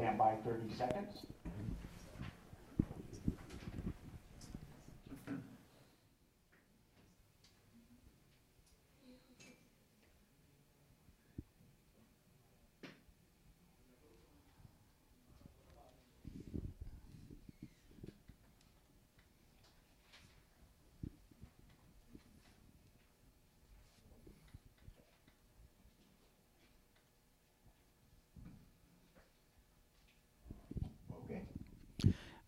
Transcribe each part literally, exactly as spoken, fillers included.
Stand by thirty seconds.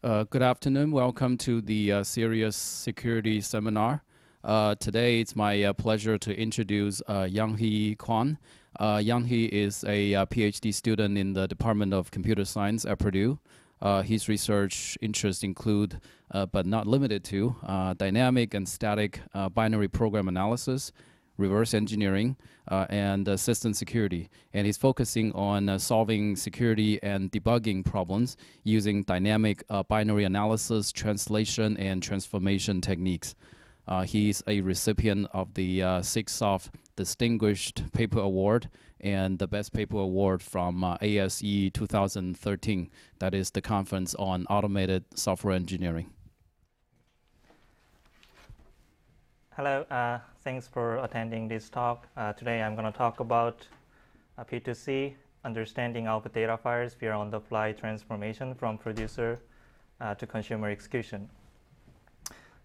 Uh, good afternoon. Welcome to the uh, Serious Security Seminar. Uh, today, it's my uh, pleasure to introduce uh, Yang-Hee Kwon. Uh, Yang-Hee is a uh, PhD student in the Department of Computer Science at Purdue. Uh, his research interests include, uh, but not limited to, uh, dynamic and static uh, binary program analysis, reverse engineering, uh, and uh, system security. And he's focusing on uh, solving security and debugging problems using dynamic uh, binary analysis, translation, and transformation techniques. Uh, he's a recipient of the uh, SIGSOFT Distinguished Paper Award and the Best Paper Award from uh, A S E two thousand thirteen. That is the Conference on Automated Software Engineering. Hello. Uh Thanks for attending this talk. Uh, today I'm going to talk about uh, P two C, understanding alpha data files via on-the-fly transformation from producer uh, to consumer execution.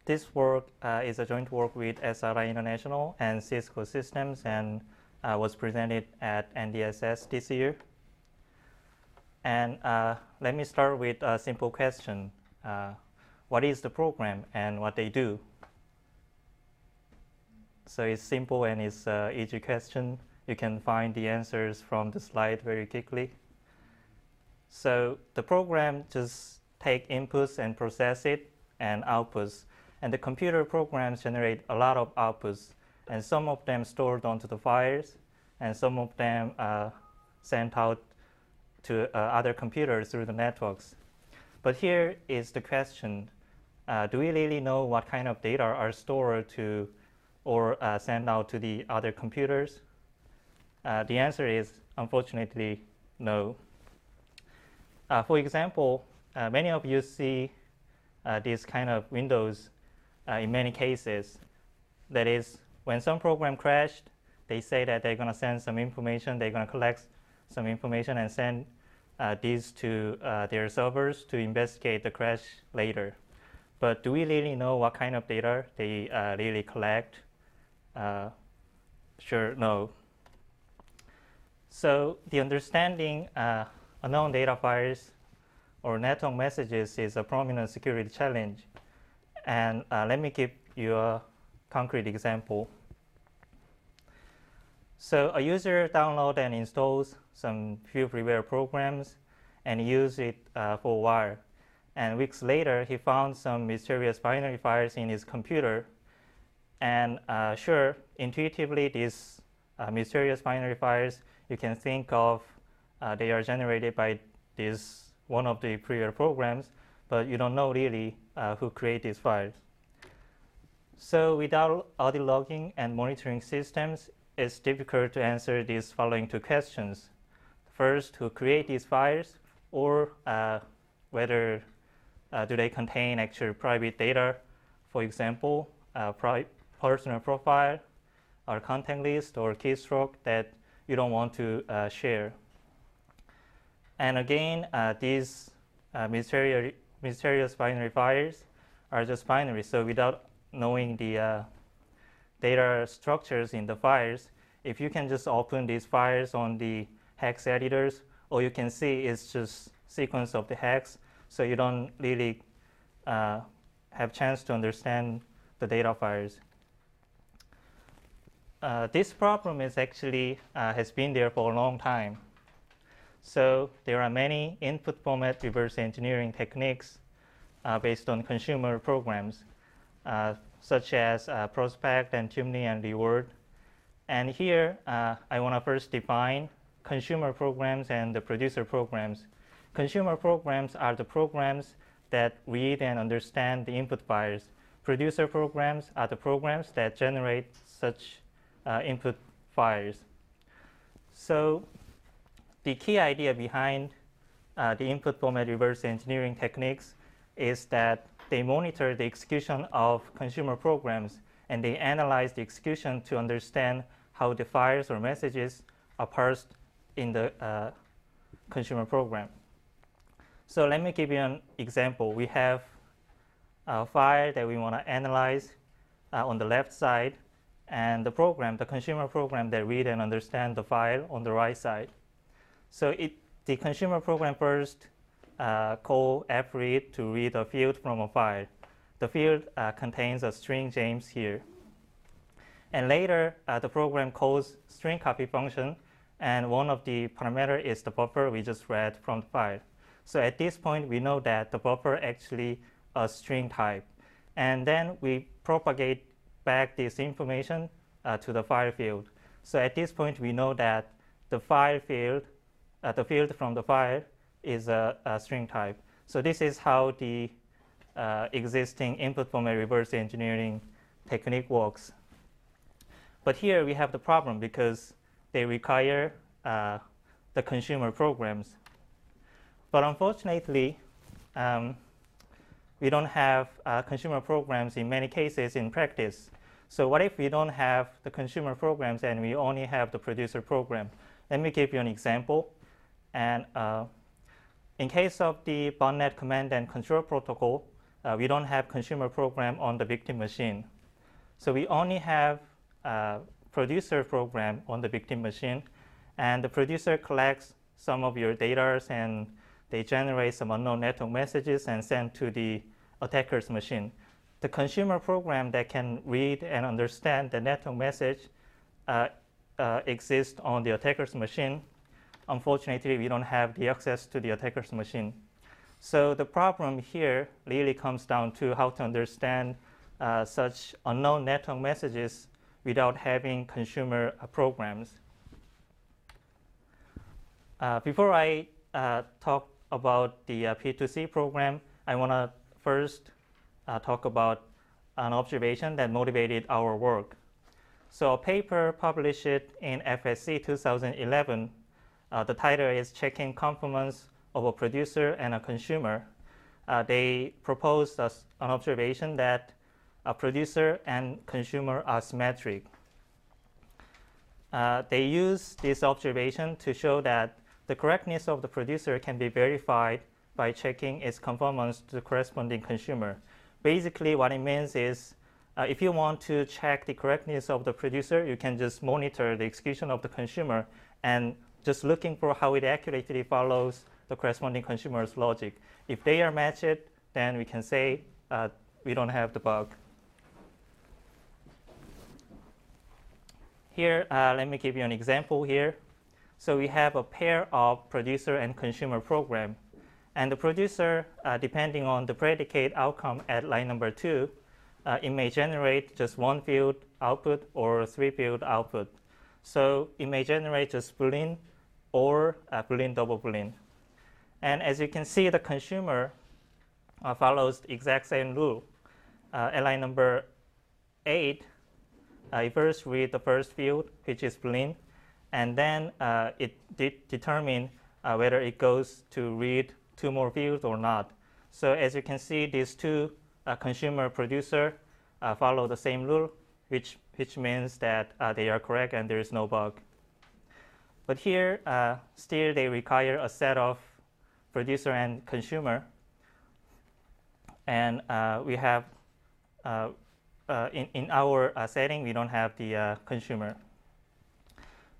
This work uh, is a joint work with S R I International and Cisco Systems, and uh, was presented at N D S S this year. And uh, let me start with a simple question. Uh, what is the program and what they do? So it's simple and it's an uh, easy question. You can find the answers from the slide very quickly. So the program just take inputs and process it and outputs. And the computer programs generate a lot of outputs. And some of them stored onto the files, and some of them uh, sent out to uh, other computers through the networks. But here is the question. Uh, do we really know what kind of data are stored to or uh, send out to the other computers? Uh, the answer is, unfortunately, no. Uh, for example, uh, many of you see uh, these kind of windows uh, in many cases. That is, when some program crashed, they say that they're going to send some information, they're going to collect some information and send uh, these to uh, their servers to investigate the crash later. But do we really know what kind of data they uh, really collect? Uh, sure, no. So the understanding uh, unknown data files or network messages is a prominent security challenge. And uh, let me give you a concrete example. So a user downloads and installs some few freeware programs and uses it uh, for a while. And weeks later, he found some mysterious binary files in his computer. And uh, sure, intuitively, these uh, mysterious binary files, you can think of uh, they are generated by this one of the prior programs, but you don't know really uh, who created these files. So without audit logging and monitoring systems, it's difficult to answer these following two questions. First, who created these files, or uh, whether uh, do they contain actual private data, for example, Uh, pri personal profile, or contact list, or keystroke that you don't want to uh, share. And again, uh, these uh, mysterious, mysterious binary files are just binary. So without knowing the uh, data structures in the files, if you can just open these files on the hex editors, all you can see is just sequence of the hex. So you don't really uh, have chance to understand the data files. Uh, this problem is actually uh, has been there for a long time. So there are many input format reverse engineering techniques uh, based on consumer programs, uh, such as uh, prospect and chimney and reward. And here, uh, I want to first define consumer programs and the producer programs. Consumer programs are the programs that read and understand the input files. Producer programs are the programs that generate such uh, input files. So the key idea behind uh, the input format reverse engineering techniques is that they monitor the execution of consumer programs, and they analyze the execution to understand how the files or messages are parsed in the uh, consumer program. So let me give you an example. We have a file that we want to analyze uh, on the left side, and the program, the consumer program that read and understand the file on the right side. So it, the consumer program first uh, call fread to read a field from a file. The field uh, contains a string James here. And later, uh, the program calls string copy function, and one of the parameters is the buffer we just read from the file. So at this point, we know that the buffer actually a string type. And then we propagate back this information uh, to the file field. So at this point, we know that the file field, uh, the field from the file is a, a string type. So this is how the uh, existing input format reverse engineering technique works. But here we have the problem because they require uh, the consumer programs. But unfortunately, um, we don't have uh, consumer programs in many cases in practice. So what if we don't have the consumer programs and we only have the producer program? Let me give you an example. And uh, in case of the botnet command and control protocol, uh, we don't have consumer program on the victim machine. So we only have uh, producer program on the victim machine. And the producer collects some of your data and they generate some unknown network messages and send to the attacker's machine. The consumer program that can read and understand the network message uh, uh, exists on the attacker's machine. Unfortunately, we don't have the access to the attacker's machine. So the problem here really comes down to how to understand uh, such unknown network messages without having consumer uh, programs. Uh, before I uh, talk about the uh, P two C program, I want to first uh, talk about an observation that motivated our work. So a paper published in F S C two thousand eleven, uh, the title is Checking Conformance of a Producer and a Consumer. Uh, they proposed a, an observation that a producer and consumer are symmetric. Uh, they use this observation to show that the correctness of the producer can be verified by checking its conformance to the corresponding consumer. Basically, what it means is uh, if you want to check the correctness of the producer, you can just monitor the execution of the consumer and just looking for how it accurately follows the corresponding consumer's logic. If they are matched, then we can say uh, we don't have the bug. Here, uh, let me give you an example here. So we have a pair of producer and consumer program. And the producer, uh, depending on the predicate outcome at line number two, uh, it may generate just one field output or three field output. So it may generate just boolean or uh, boolean double boolean. And as you can see, the consumer uh, follows the exact same rule. Uh, at line number eight, uh, it first read the first field, which is boolean. And then uh, it did determine uh, whether it goes to read two more fields or not. So as you can see, these two uh, consumer producer uh, follow the same rule, which, which means that uh, they are correct and there is no bug. But here, uh, still they require a set of producer and consumer. And uh, we have, uh, uh, in, in our uh, setting, we don't have the uh, consumer.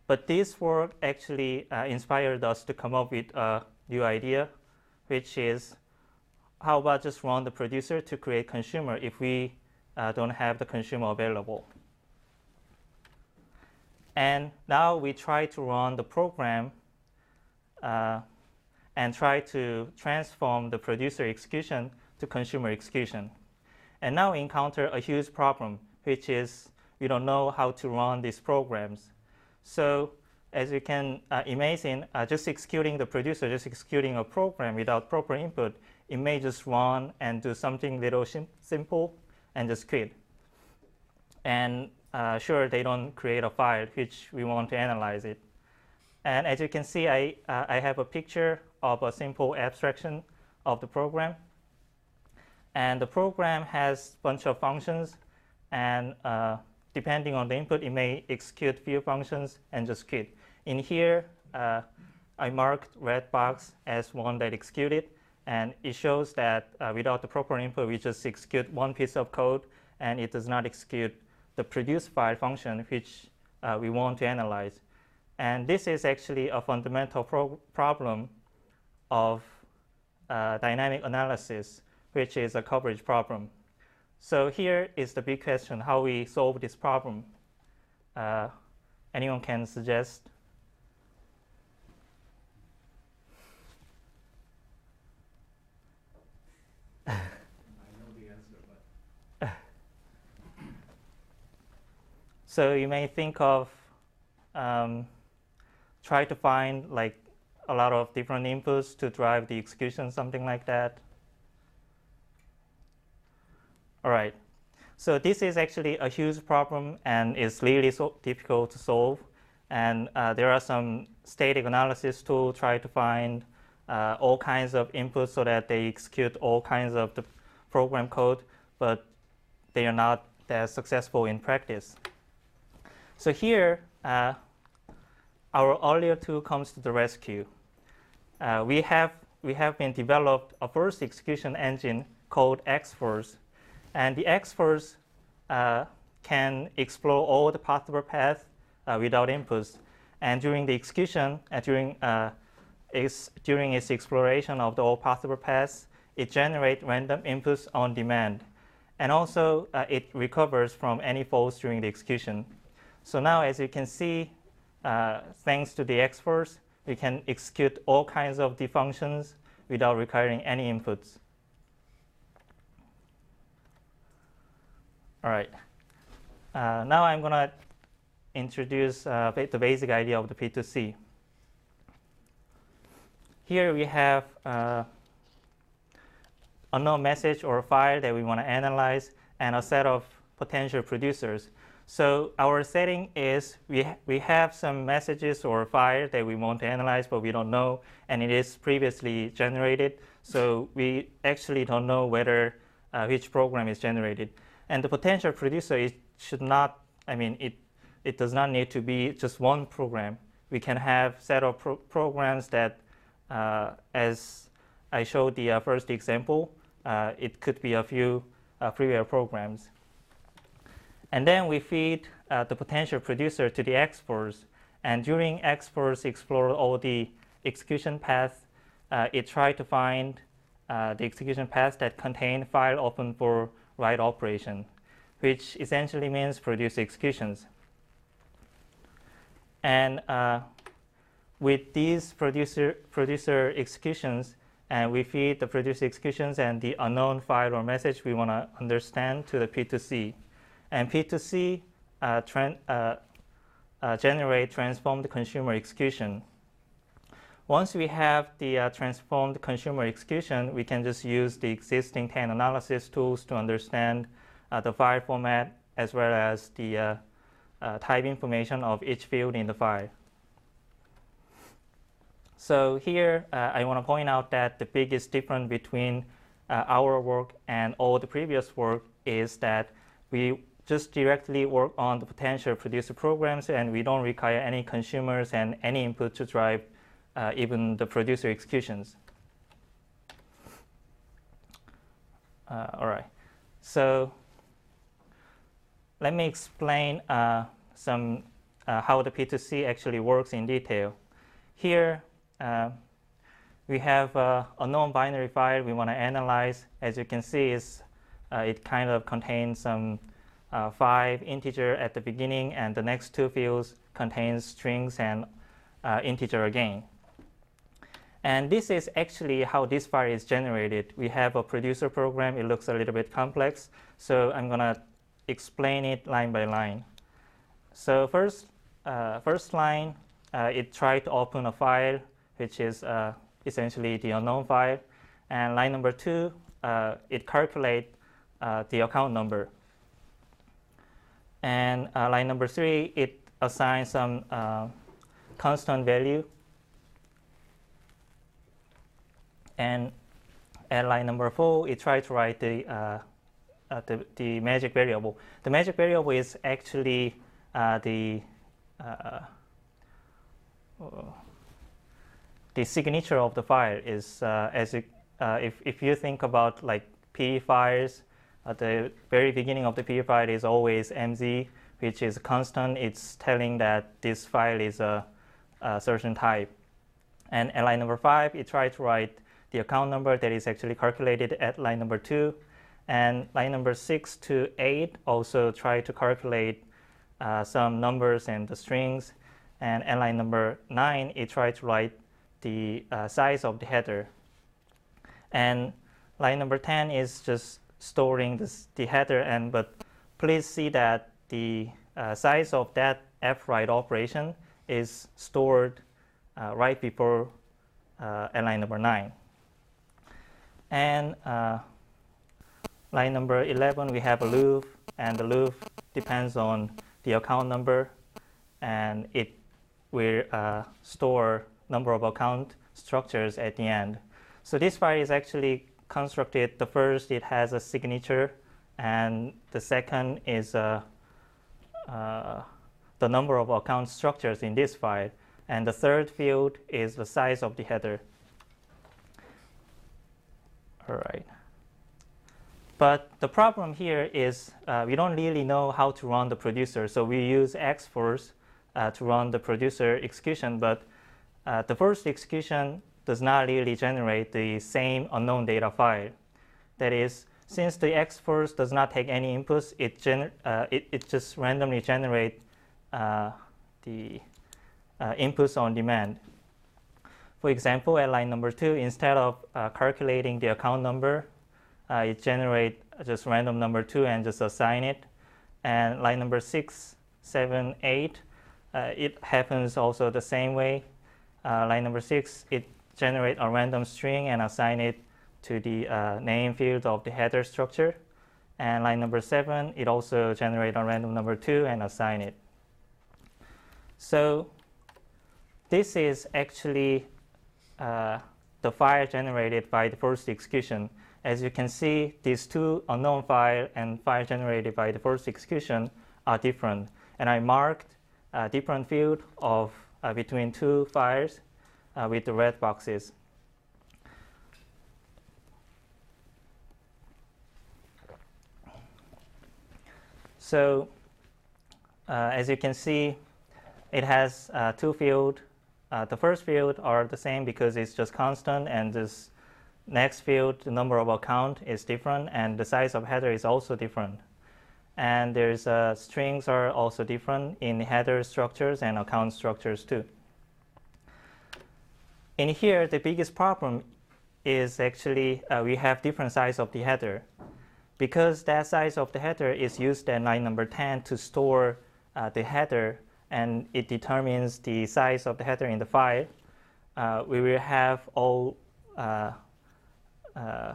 But this work actually uh, inspired us to come up with a new idea, which is how about just run the producer to create consumer if we uh, don't have the consumer available. And now we try to run the program uh, and try to transform the producer execution to consumer execution. And now we encounter a huge problem, which is we don't know how to run these programs. So as you can uh, imagine, uh, just executing the producer, just executing a program without proper input, it may just run and do something little sim simple and just quit. And uh, sure, they don't create a file, which we want to analyze it. And as you can see, I, uh, I have a picture of a simple abstraction of the program. And the program has a bunch of functions. And uh, depending on the input, it may execute few functions and just quit. In here, uh, I marked red box as one that executed. And it shows that uh, without the proper input, we just execute one piece of code, and it does not execute the produce file function, which uh, we want to analyze. And this is actually a fundamental pro problem of uh, dynamic analysis, which is a coverage problem. So here is the big question, how we solve this problem. Uh, anyone can suggest? So you may think of um, try to find like a lot of different inputs to drive the execution, something like that. All right. So this is actually a huge problem, and it's really so difficult to solve. And uh, there are some static analysis tools try to find uh, all kinds of inputs so that they execute all kinds of the program code, but they are not that successful in practice. So here, uh, our earlier tool comes to the rescue. Uh, we have we have been developed a first execution engine called XForce, and the XForce uh, can explore all the possible paths uh, without inputs. And during the execution, uh, during uh, is during its exploration of the all possible paths, it generates random inputs on demand, and also uh, it recovers from any faults during the execution. So now, as you can see, uh, thanks to the XForce, we can execute all kinds of the functions without requiring any inputs. All right. Uh, now I'm going to introduce uh, the basic idea of the P two C. Here we have uh, a known message or a file that we want to analyze and a set of potential producers. So our setting is we, ha we have some messages or files that we want to analyze, but we don't know, and it is previously generated. So we actually don't know whether uh, which program is generated. And the potential producer, it should not, I mean, it, it does not need to be just one program. We can have set of pro programs that, uh, as I showed the uh, first example, uh, it could be a few uh, freeware programs. And then we feed uh, the potential producer to the XForce. And during XForce explore all the execution paths, uh, it tried to find uh, the execution paths that contain file open for write operation, which essentially means produce executions. And uh, with these producer, producer executions, and we feed the producer executions and the unknown file or message we want to understand to the P two C. And P two C uh, tran uh, uh, generate transformed consumer execution. Once we have the uh, transformed consumer execution, we can just use the existing ten analysis tools to understand uh, the file format as well as the uh, uh, type information of each field in the file. So here, uh, I want to point out that the biggest difference between uh, our work and all the previous work is that we just directly work on the potential producer programs, and we don't require any consumers and any input to drive uh, even the producer executions. Uh, all right. So let me explain uh, some uh, how the P two C actually works in detail. Here, uh, we have uh, a known binary file we want to analyze. As you can see, it's Uh, it kind of contains some uh, five integer at the beginning, and the next two fields contains strings and uh, integer again. And this is actually how this file is generated. We have a producer program. It looks a little bit complex, so I'm going to explain it line by line. So first, uh, first line, uh, it tried to open a file, which is uh, essentially the unknown file. And line number two, uh, it calculates Uh, the account number. And uh, line number three, it assigns some uh, constant value. And at line number four, we try to write the, uh, uh, the, the magic variable. The magic variable is actually uh, the, uh, the signature of the file is uh, as it, uh, if, if you think about like P files, at the very beginning of the P file is always M Z, which is constant. It's telling that this file is a, a certain type. And at line number five, it tries to write the account number that is actually calculated at line number two. And line number six to eight also try to calculate uh, some numbers and the strings. And at line number nine, it tries to write the uh, size of the header. And line number ten is just storing this, the header. And but please see that the uh, size of that fwrite operation is stored uh, right before uh, at line number nine. And uh, line number eleven, we have a loop, and the loop depends on the account number, and it will uh, store number of account structures at the end. So this file is actually constructed. The first, it has a signature, and the second is uh, uh, the number of account structures in this file, and the third field is the size of the header. All right. But the problem here is uh, we don't really know how to run the producer, so we use XForce uh, to run the producer execution, but uh, the first execution does not really generate the same unknown data file. That is, since the XForce does not take any inputs, it, gener uh, it, it just randomly generates uh, the uh, inputs on demand. For example, at line number two, instead of uh, calculating the account number, uh, it generates just random number two and just assign it. And line number six, seven, eight, uh, it happens also the same way. Uh, line number six, it generates a random string and assign it to the uh, name field of the header structure. And line number seven, it also generates a random number two and assign it. So this is actually Uh, the file generated by the first execution. As you can see, these two unknown file and file generated by the first execution are different. And I marked a uh, different field of uh, between two files uh, with the red boxes. So uh, as you can see, it has uh, two fields. Uh, the first field are the same because it's just constant, and this next field, the number of account, is different, and the size of header is also different. And there's uh, strings are also different in header structures and account structures too. In here, the biggest problem is actually uh, we have different size of the header, because that size of the header is used at line number ten to store uh, the header, and it determines the size of the header in the file. Uh, we will have all uh, uh,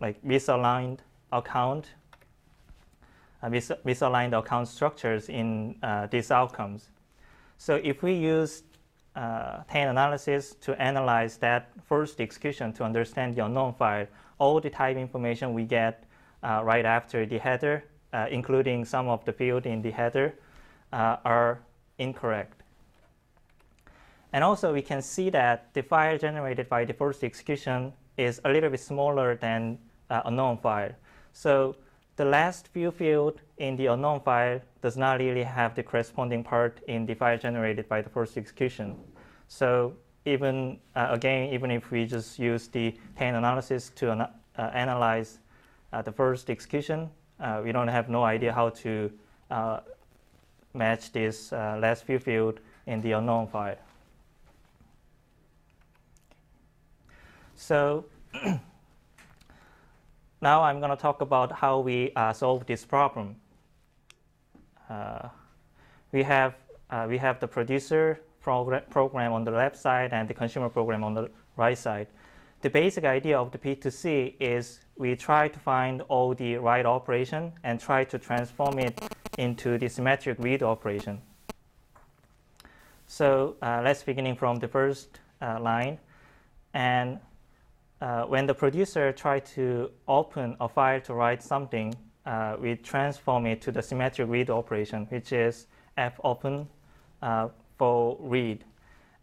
like misaligned account, uh, mis misaligned account structures in uh, these outcomes. So if we use uh, T A N analysis to analyze that first execution to understand the unknown file, all the type information we get uh, right after the header, uh, including some of the field in the header, uh, are incorrect. And also we can see that the file generated by the first execution is a little bit smaller than uh, unknown file. So the last few fields in the unknown file does not really have the corresponding part in the file generated by the first execution. So even uh, again, even if we just use the T A N analysis to an uh, analyze uh, the first execution, uh, we don't have no idea how to uh, match this uh, last few field in the unknown file. So now I'm going to talk about how we uh, solve this problem. Uh, we have uh, we have the producer progr program on the left side and the consumer program on the right side. The basic idea of the P two C is we try to find all the write operation and try to transform it into the symmetric read operation. So uh, let's beginning from the first uh, line. And uh, when the producer tries to open a file to write something, uh, we transform it to the symmetric read operation, which is fopen uh, for read.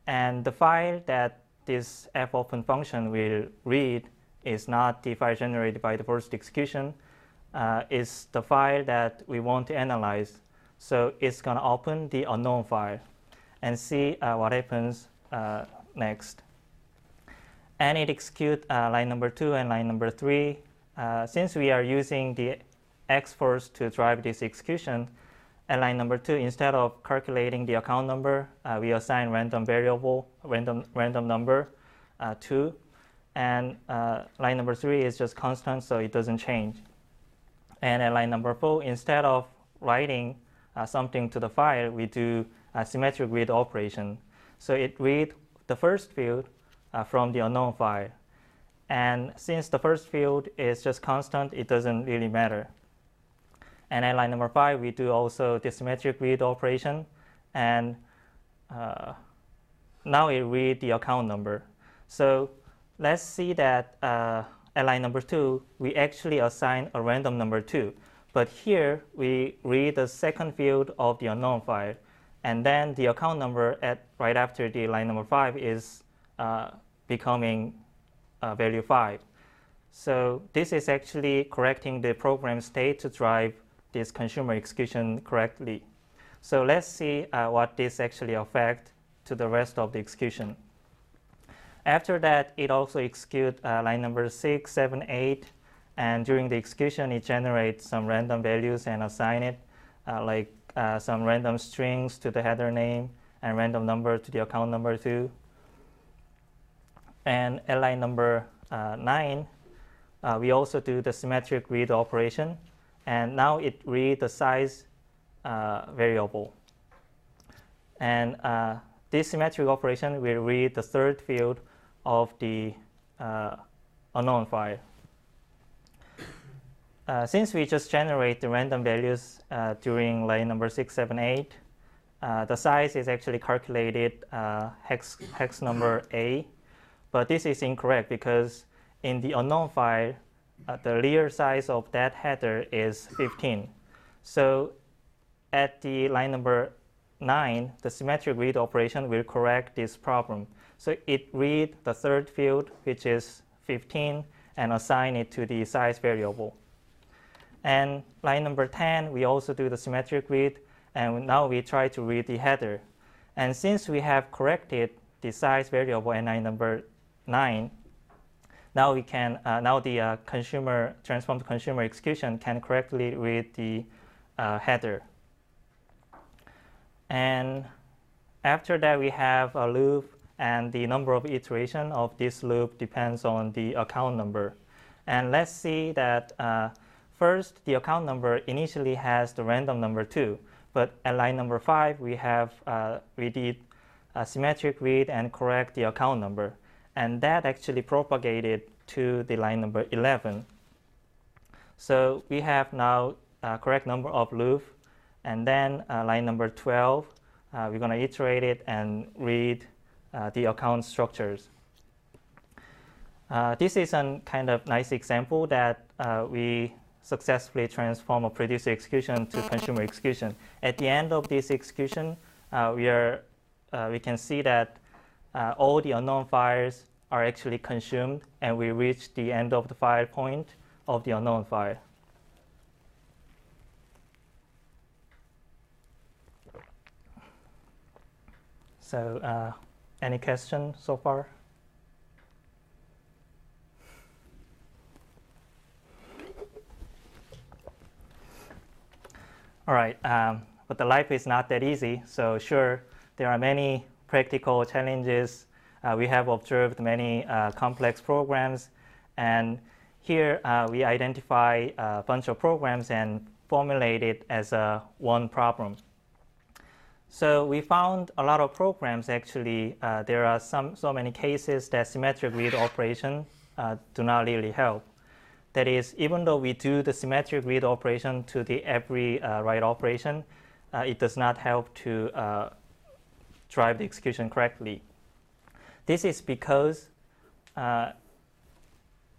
And the file that this fopen function will read is not the file generated by the first execution. Uh, it's the file that we want to analyze. So it's going to open the unknown file and see uh, what happens uh, next. And it executes uh, line number two and line number three. Uh, since we are using the XForce to drive this execution, at line number two, instead of calculating the account number, uh, we assign random variable, random random number uh, two, and uh, line number three is just constant, so it doesn't change. And at line number four, instead of writing uh, something to the file, we do a symmetric read operation. So it reads the first field uh, from the unknown file. And since the first field is just constant, it doesn't really matter. And at line number five, we do also the symmetric read operation. And uh, now it reads the account number. So let's see that uh, at line number two, we actually assign a random number two. But here, we read the second field of the unknown file. And then the account number at right after the line number five is uh, becoming uh, value five. So this is actually correcting the program state to drive this consumer execution correctly. So let's see uh, what this actually affects to the rest of the execution. After that, it also executes uh, line number six, seven, eight. And during the execution, it generates some random values and assign it uh, like Uh, some random strings to the header name and random number to the account number two. And at line number uh, nine, uh, we also do the symmetric read operation. And now it reads the size uh, variable. And uh, this symmetric operation will read the third field of the uh, unknown file. Uh, since we just generate the random values uh, during line number six, seven, eight, uh, the size is actually calculated uh, hex, hex number A. But this is incorrect because in the unknown file, uh, the real size of that header is fifteen. So at the line number nine, the symmetric read operation will correct this problem. So it reads the third field, which is fifteen, and assign it to the size variable. And line number ten, we also do the symmetric read. And now we try to read the header. And since we have corrected the size variable at line number nine, now we can uh, now the uh, consumer transformed consumer execution can correctly read the uh, header. And after that, we have a loop, and the number of iteration of this loop depends on the account number. And let's see that. Uh, First, the account number initially has the random number two, but at line number five, we have uh, we did a symmetric read and correct the account number, and that actually propagated to the line number eleven. So we have now a correct number of loops, and then uh, line number twelve, uh, we're going to iterate it and read uh, the account structures. Uh, this is a kind of nice example that uh, we successfully transform a producer execution to consumer execution. At the end of this execution, uh, we are uh, we can see that uh, all the unknown files are actually consumed, and we reach the end of the file point of the unknown file. So, uh, any questions so far? All right, um, but the life is not that easy. So sure, there are many practical challenges. Uh, we have observed many uh, complex programs. And here uh, we identify a bunch of programs and formulate it as a one problem. So we found a lot of programs, actually. Uh, there are some, so many cases that symmetric read operation uh, do not really help. That is, even though we do the symmetric read operation to the every uh, write operation, uh, it does not help to uh, drive the execution correctly. This is because uh,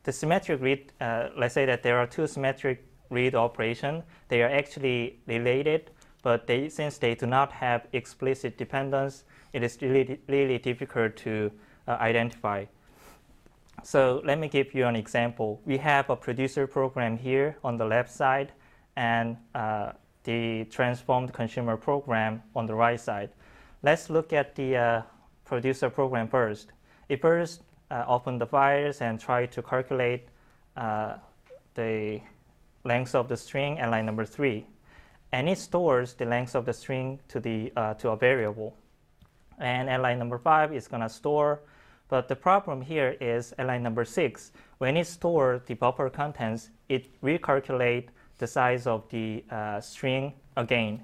the symmetric read, uh, let's say that there are two symmetric read operations. They are actually related, but they, since they do not have explicit dependence, it is really, really difficult to uh, identify. So let me give you an example. We have a producer program here on the left side and uh, the transformed consumer program on the right side. Let's look at the uh, producer program first. It first uh, opened the files and tried to calculate uh, the length of the string at line number three. And it stores the length of the string to, the, uh, to a variable. And at line number five is going to store. But the problem here is at line number six, when it stores the buffer contents, it recalculates the size of the uh, string again.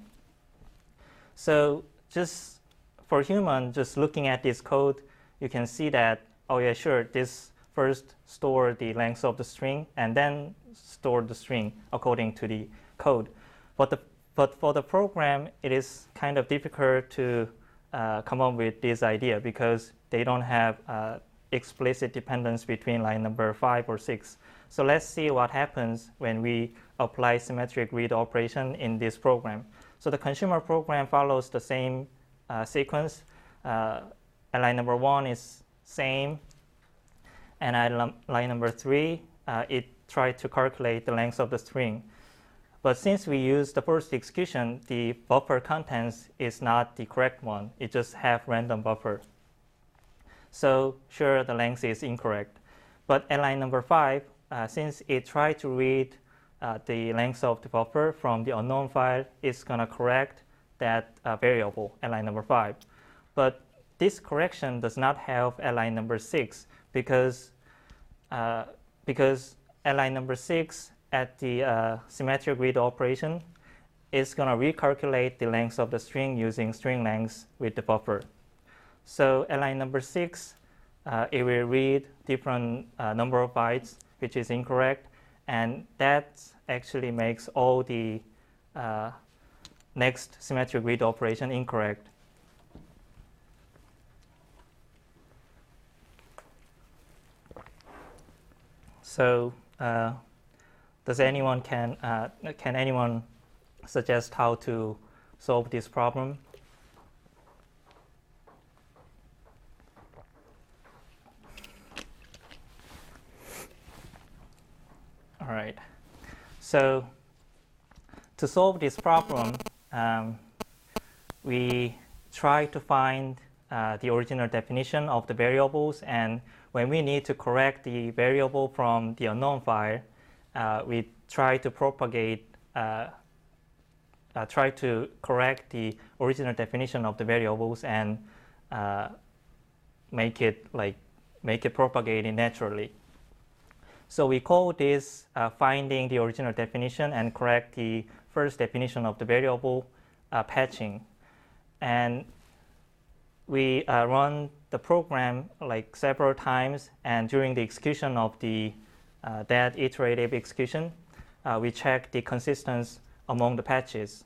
So just for human, just looking at this code, you can see that, oh yeah, sure, this first store the length of the string and then store the string according to the code. But, the, but for the program, it is kind of difficult to uh, come up with this idea because they don't have uh, explicit dependence between line number five or six. So let's see what happens when we apply symmetric read operation in this program. So the consumer program follows the same uh, sequence. Uh, at line number one is same, and at line number three, uh, it tried to calculate the length of the string. But since we use the first execution, the buffer contents is not the correct one. It just have random buffer. So sure, the length is incorrect. But at line number five, uh, since it tried to read uh, the length of the buffer from the unknown file, it's going to correct that uh, variable at line number five. But this correction does not help at line number six because, uh, because at line number six, at the uh, symmetric read operation, it's going to recalculate the length of the string using string length with the buffer. So at line number six, uh, it will read different uh, number of bytes, which is incorrect. And that actually makes all the uh, next symmetric read operation incorrect. So uh, does anyone can, uh, can anyone suggest how to solve this problem? All right, so to solve this problem, um, we try to find uh, the original definition of the variables, and when we need to correct the variable from the unknown file, uh, we try to propagate, uh, uh, try to correct the original definition of the variables and uh, make it like make it propagating naturally. So we call this uh, finding the original definition and correct the first definition of the variable uh, patching. And we uh, run the program like several times, and during the execution of the uh, that iterative execution, uh, we check the consistency among the patches.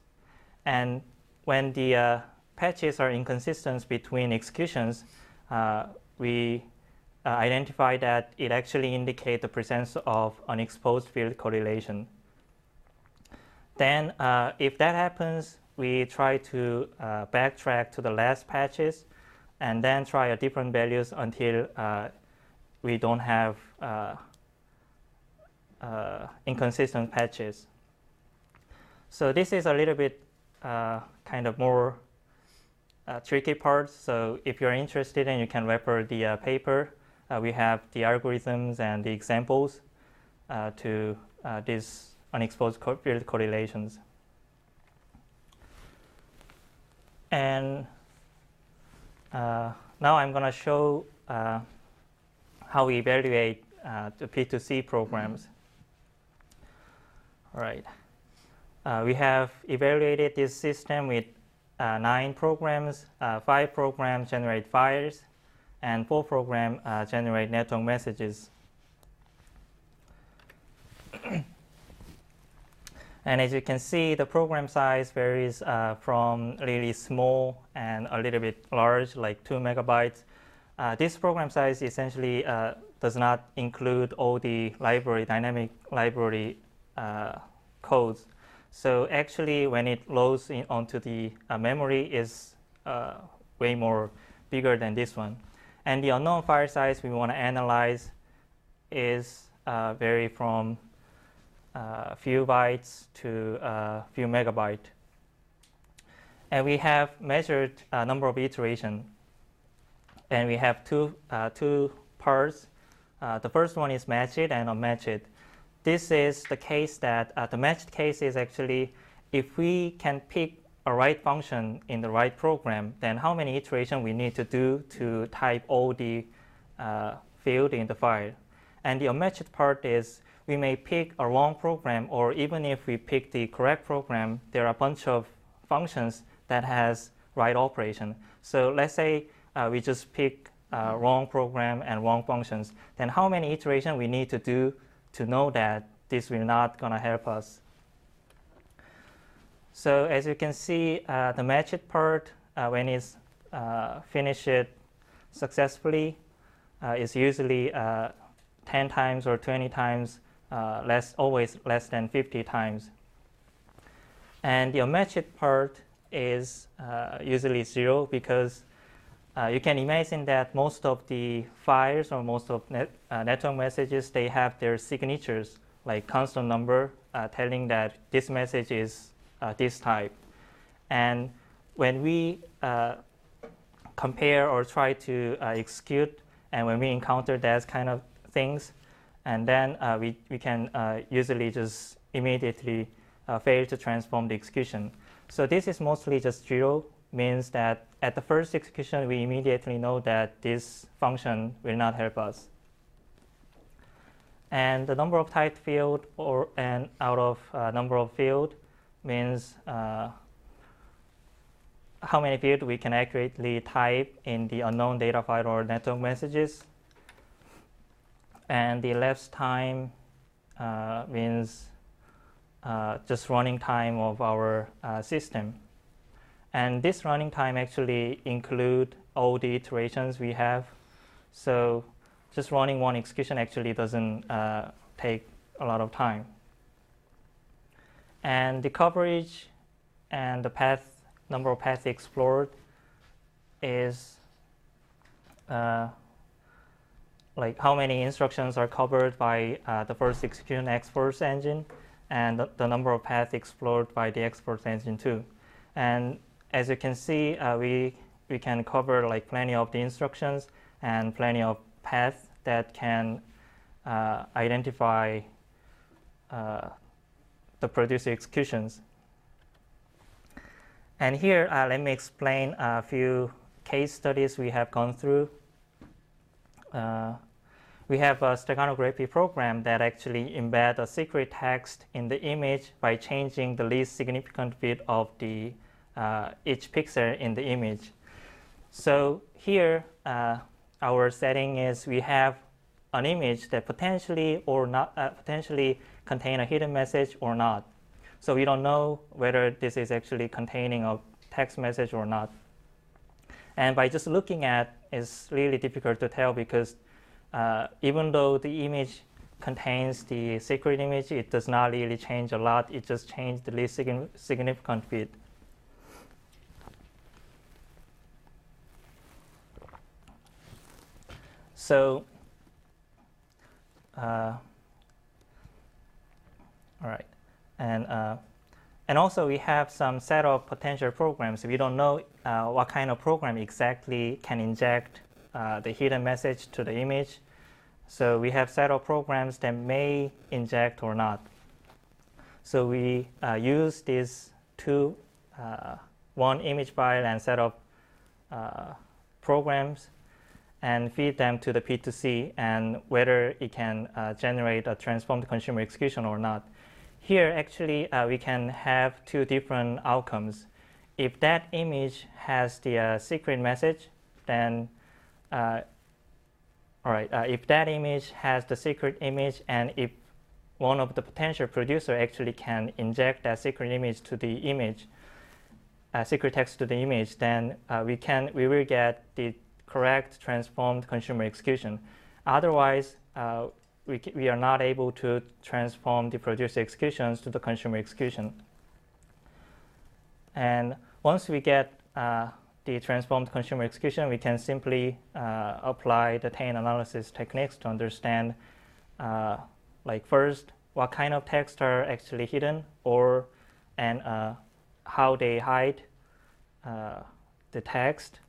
And when the uh, patches are inconsistent between executions, uh, we Uh, identify that it actually indicates the presence of an exposed field correlation. Then uh, if that happens, we try to uh, backtrack to the last patches and then try a different values until uh, we don't have uh, uh, inconsistent patches. So this is a little bit uh, kind of more uh, tricky part. So if you're interested, and you can refer the uh, paper. Uh, we have the algorithms and the examples uh, to uh, these unexposed co field correlations. And uh, now I'm going to show uh, how we evaluate uh, the P two C programs. All right. Uh, we have evaluated this system with uh, nine programs, uh, five programs generate files, and four program uh, generate network messages. And as you can see, the program size varies uh, from really small and a little bit large, like two megabytes. Uh, this program size essentially uh, does not include all the library, dynamic library uh, codes. So actually, when it loads in onto the uh, memory, is uh, way more bigger than this one. And the unknown file size we want to analyze is uh, vary from a uh, few bytes to a uh, few megabyte. And we have measured a uh, number of iteration. And we have two, uh, two parts. Uh, the first one is matched and unmatched. This is the case that uh, the matched case is actually if we can pick a right function in the right program, then how many iterations we need to do to type all the uh, field in the file. And the unmatched part is we may pick a wrong program, or even if we pick the correct program, there are a bunch of functions that has right operation. So let's say uh, we just pick uh, wrong program and wrong functions. Then how many iterations we need to do to know that this will not gonna help us. So as you can see, uh, the matched part, uh, when it's uh, finished successfully, uh, is usually uh, ten times or twenty times uh, less, always less than fifty times. And the unmatched part is uh, usually zero, because uh, you can imagine that most of the files or most of net, uh, network messages, they have their signatures, like constant number, uh, telling that this message is uh, this type. And when we uh, compare or try to uh, execute, and when we encounter that kind of things, and then uh, we, we can uh, usually just immediately uh, fail to transform the execution. So this is mostly just zero, means that at the first execution, we immediately know that this function will not help us. And the number of type field or and out of uh, number of field means uh, how many fields we can accurately type in the unknown data file or network messages. And the elapsed time uh, means uh, just running time of our uh, system. And this running time actually includes all the iterations we have. So just running one execution actually doesn't uh, take a lot of time. And the coverage and the path, number of paths explored is uh, like how many instructions are covered by uh, the first execution XForce engine, and the, the number of paths explored by the XForce engine too. And as you can see, uh, we, we can cover like plenty of the instructions and plenty of paths that can uh, identify uh, the producer executions. And here, uh, let me explain a few case studies we have gone through. Uh, we have a steganography program that actually embeds a secret text in the image by changing the least significant bit of the uh, each pixel in the image. So here, uh, our setting is we have an image that potentially or not uh, potentially contain a hidden message or not. So we don't know whether this is actually containing a text message or not. And by just looking at, it's really difficult to tell, because uh, even though the image contains the secret image, it does not really change a lot. It just changed the least significant bit. So, uh, all right, and. Uh, And also, we have some set of potential programs. We don't know uh, what kind of program exactly can inject uh, the hidden message to the image. So we have set of programs that may inject or not. So we uh, use these two, uh, one image file and set of uh, programs, and feed them to the P two C, and whether it can uh, generate a transformed consumer execution or not. Here, actually, uh, we can have two different outcomes. If that image has the uh, secret message, then, uh, all right, uh, if that image has the secret image, and if one of the potential producer actually can inject that secret image to the image, uh, secret text to the image, then uh, we can we will get the correct transformed consumer execution. Otherwise, uh, we we are not able to transform the producer executions to the consumer execution. And once we get uh, the transformed consumer execution, we can simply uh, apply the T A N analysis techniques to understand, uh, like first, what kind of text are actually hidden, or and uh, how they hide uh, the text,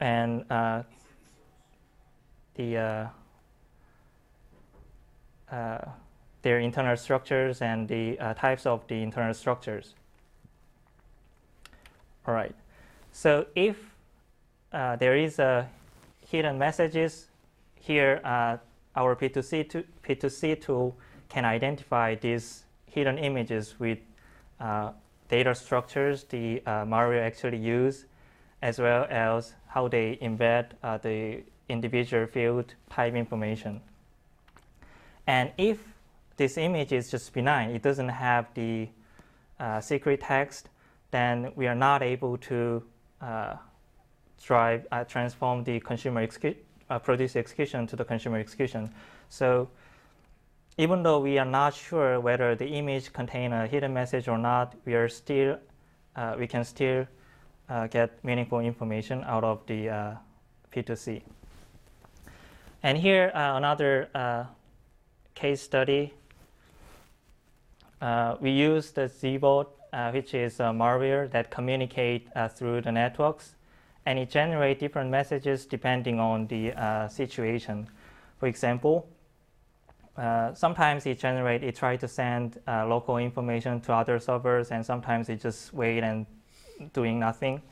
and uh, the uh, uh, their internal structures and the uh, types of the internal structures. All right. So if uh, there is a hidden messages here, uh, our P two C, to, P two C tool can identify these hidden images with uh, data structures the uh, malware actually use, as well as how they embed uh, the individual field type information. And if this image is just benign, it doesn't have the uh, secret text, then we are not able to Uh, drive uh, transform the consumer execution, uh, producer execution to the consumer execution. So even though we are not sure whether the image contains a hidden message or not, we are still uh, we can still uh, get meaningful information out of the uh, P two C. And here uh, another uh, case study. Uh, we use the Z bot. Uh, which is a malware that communicate uh, through the networks, and it generates different messages depending on the uh, situation. For example, uh, sometimes it generate, it try to send uh, local information to other servers, and sometimes it just wait and doing nothing.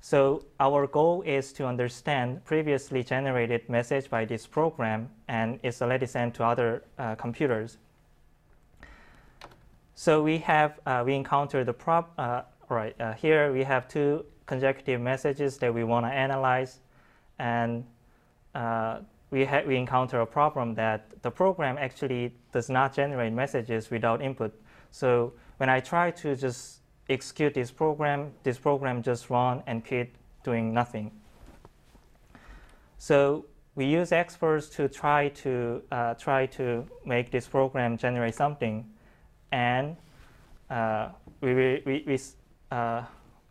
So our goal is to understand previously generated message by this program, and it's already sent to other uh, computers. So we have uh, we encountered the prob uh, right uh, here. We have two consecutive messages that we want to analyze, and uh, we ha we encounter a problem that the program actually does not generate messages without input. So when I try to just execute this program, this program just run and quit doing nothing. So we use XForce to try to uh, try to make this program generate something. And uh, we, we, we, uh,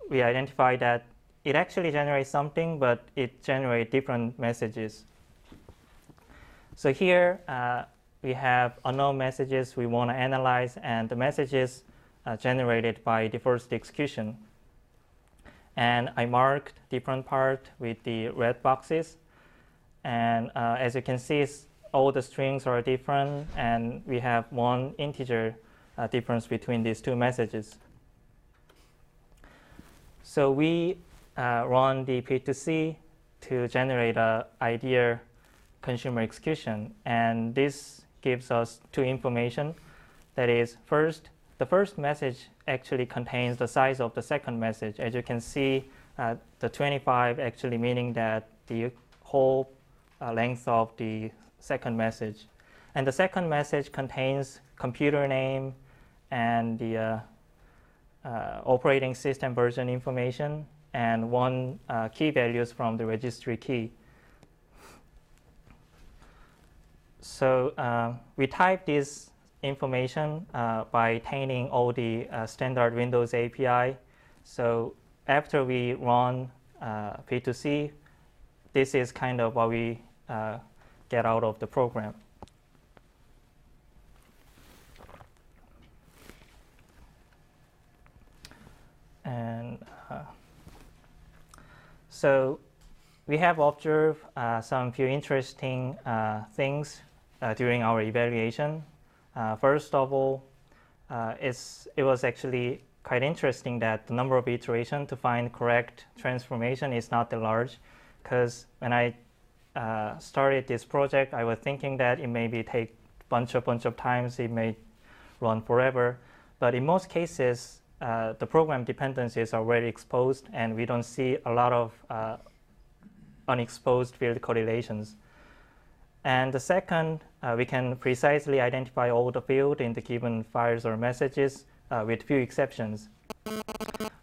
we identify that it actually generates something, but it generates different messages. So here uh, we have unknown messages we want to analyze, and the messages uh, generated by the first execution. And I marked different part with the red boxes. And uh, as you can see, all the strings are different, and we have one integer Uh, difference between these two messages. So we uh, run the P two C to generate an ideal consumer execution, and this gives us two information. That is, first, the first message actually contains the size of the second message. As you can see, uh, the twenty-five actually meaning that the whole uh, length of the second message. And the second message contains computer name, and the uh, uh, operating system version information, and one uh, key values from the registry key. So uh, we type this information uh, by chaining all the uh, standard Windows A P I. So after we run uh, P two C, this is kind of what we uh, get out of the program. And uh, so we have observed uh, some few interesting uh, things uh, during our evaluation. Uh, first of all, uh, it's, it was actually quite interesting that the number of iterations to find correct transformation is not that large, because when I uh, started this project, I was thinking that it maybe take bunch of bunch of times, it may run forever, but in most cases, Uh, the program dependencies are very exposed, and we don't see a lot of uh, unexposed field correlations. And the second, uh, we can precisely identify all the fields in the given files or messages uh, with few exceptions.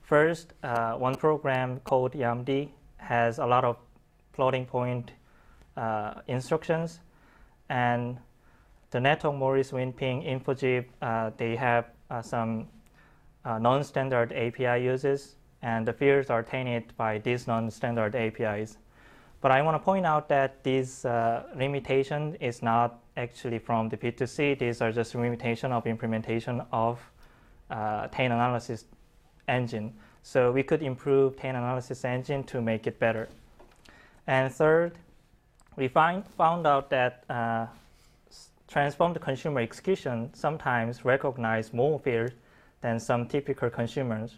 First, uh, one program called Y A M D has a lot of floating point uh, instructions, and the network models Winping, InfoZip, uh, they have uh, some uh, non-standard A P I uses, and the fields are tainted by these non-standard A P Is. But I want to point out that this uh, limitation is not actually from the P two C. These are just limitation of implementation of uh, taint analysis engine. So we could improve taint analysis engine to make it better. And third, we find, found out that uh, transformed consumer execution sometimes recognize more fields than some typical consumers.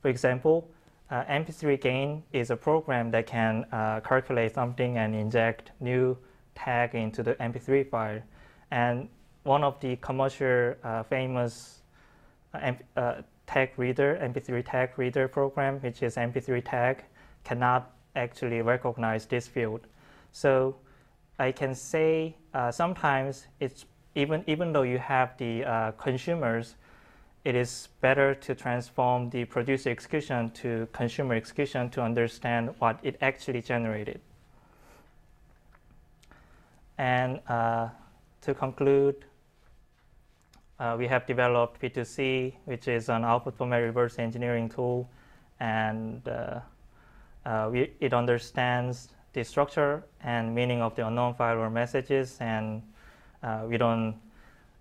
For example, Uh, M P three gain is a program that can uh, calculate something and inject new tag into the M P three file. And one of the commercial uh, famous uh, uh, tag reader, M P three tag reader program, which is M P three tag, cannot actually recognize this field. So I can say uh, sometimes it's even even though you have the uh, consumers, it is better to transform the producer execution to consumer execution to understand what it actually generated. And uh, to conclude, uh, we have developed P two C, which is an output format reverse engineering tool, and uh, uh, we, it understands the structure and meaning of the unknown file or messages, and uh, we don't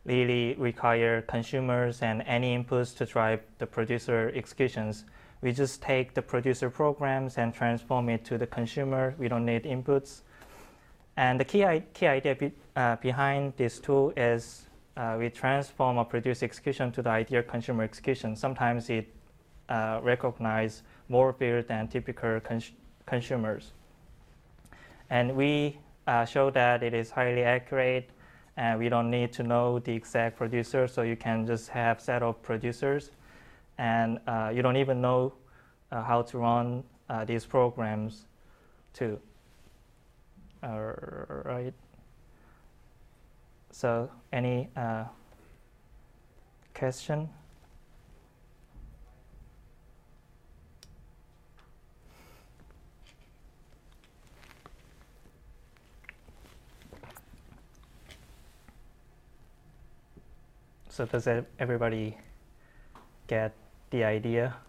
really require consumers and any inputs to drive the producer executions. We just take the producer programs and transform it to the consumer. We don't need inputs. And the key, key idea be, uh, behind this tool is uh, we transform a producer execution to the ideal consumer execution. Sometimes it uh, recognizes more fields than typical cons consumers. And we uh, show that it is highly accurate. And we don't need to know the exact producer, so you can just have set of producers. And uh, you don't even know uh, how to run uh, these programs too. All right. So any uh, question? So does everybody get the idea?